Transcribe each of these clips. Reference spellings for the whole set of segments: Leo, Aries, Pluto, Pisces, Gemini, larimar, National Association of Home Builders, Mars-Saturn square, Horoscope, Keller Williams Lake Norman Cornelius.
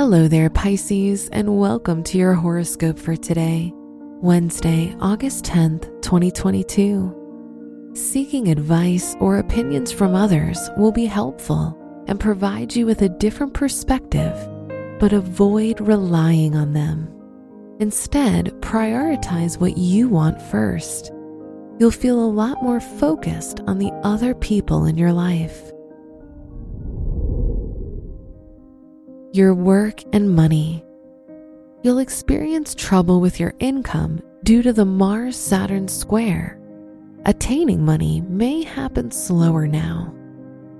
Hello there, Pisces, and welcome to your horoscope for today, Wednesday, August 10th, 2022. Seeking advice or opinions from others will be helpful and provide you with a different perspective, but avoid relying on them. Instead, prioritize what you want first. You'll feel a lot more focused on the other people in your life. Your work and money. You'll experience trouble with your income due to the Mars-Saturn square. Attaining money may happen slower now.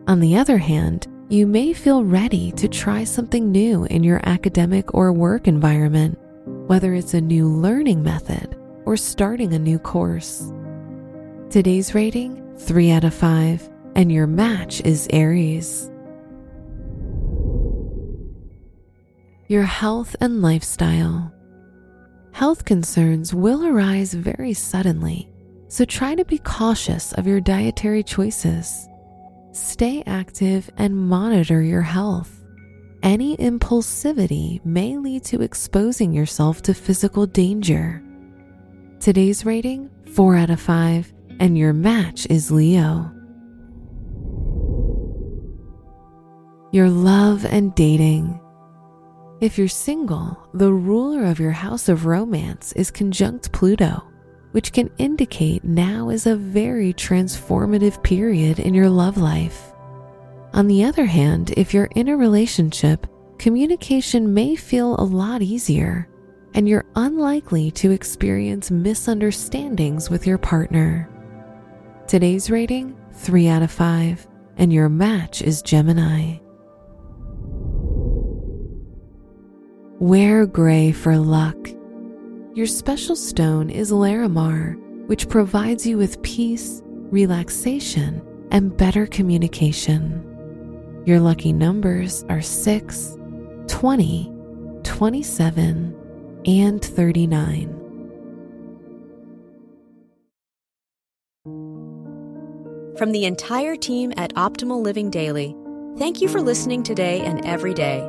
On the other hand, you may feel ready to try something new in your academic or work environment, whether it's a new learning method or starting a new course. Today's rating, 3 out of 5, and your match is Aries. Your health and lifestyle. Health concerns will arise very suddenly, so try to be cautious of your dietary choices. Stay active and monitor your health. Any impulsivity may lead to exposing yourself to physical danger. Today's rating, 4 out of 5, and your match is Leo. Your love and dating. If you're single, the ruler of your house of romance is conjunct Pluto, which can indicate now is a very transformative period in your love life. On the other hand, if you're in a relationship, communication may feel a lot easier, and you're unlikely to experience misunderstandings with your partner. Today's rating, 3 out of 5, and your match is Gemini. Wear gray for luck. Your special stone is larimar, which provides you with peace, relaxation, and better communication. Your lucky numbers are 6, 20, 27, and 39. From the entire team at Optimal Living Daily, thank you for listening today and every day.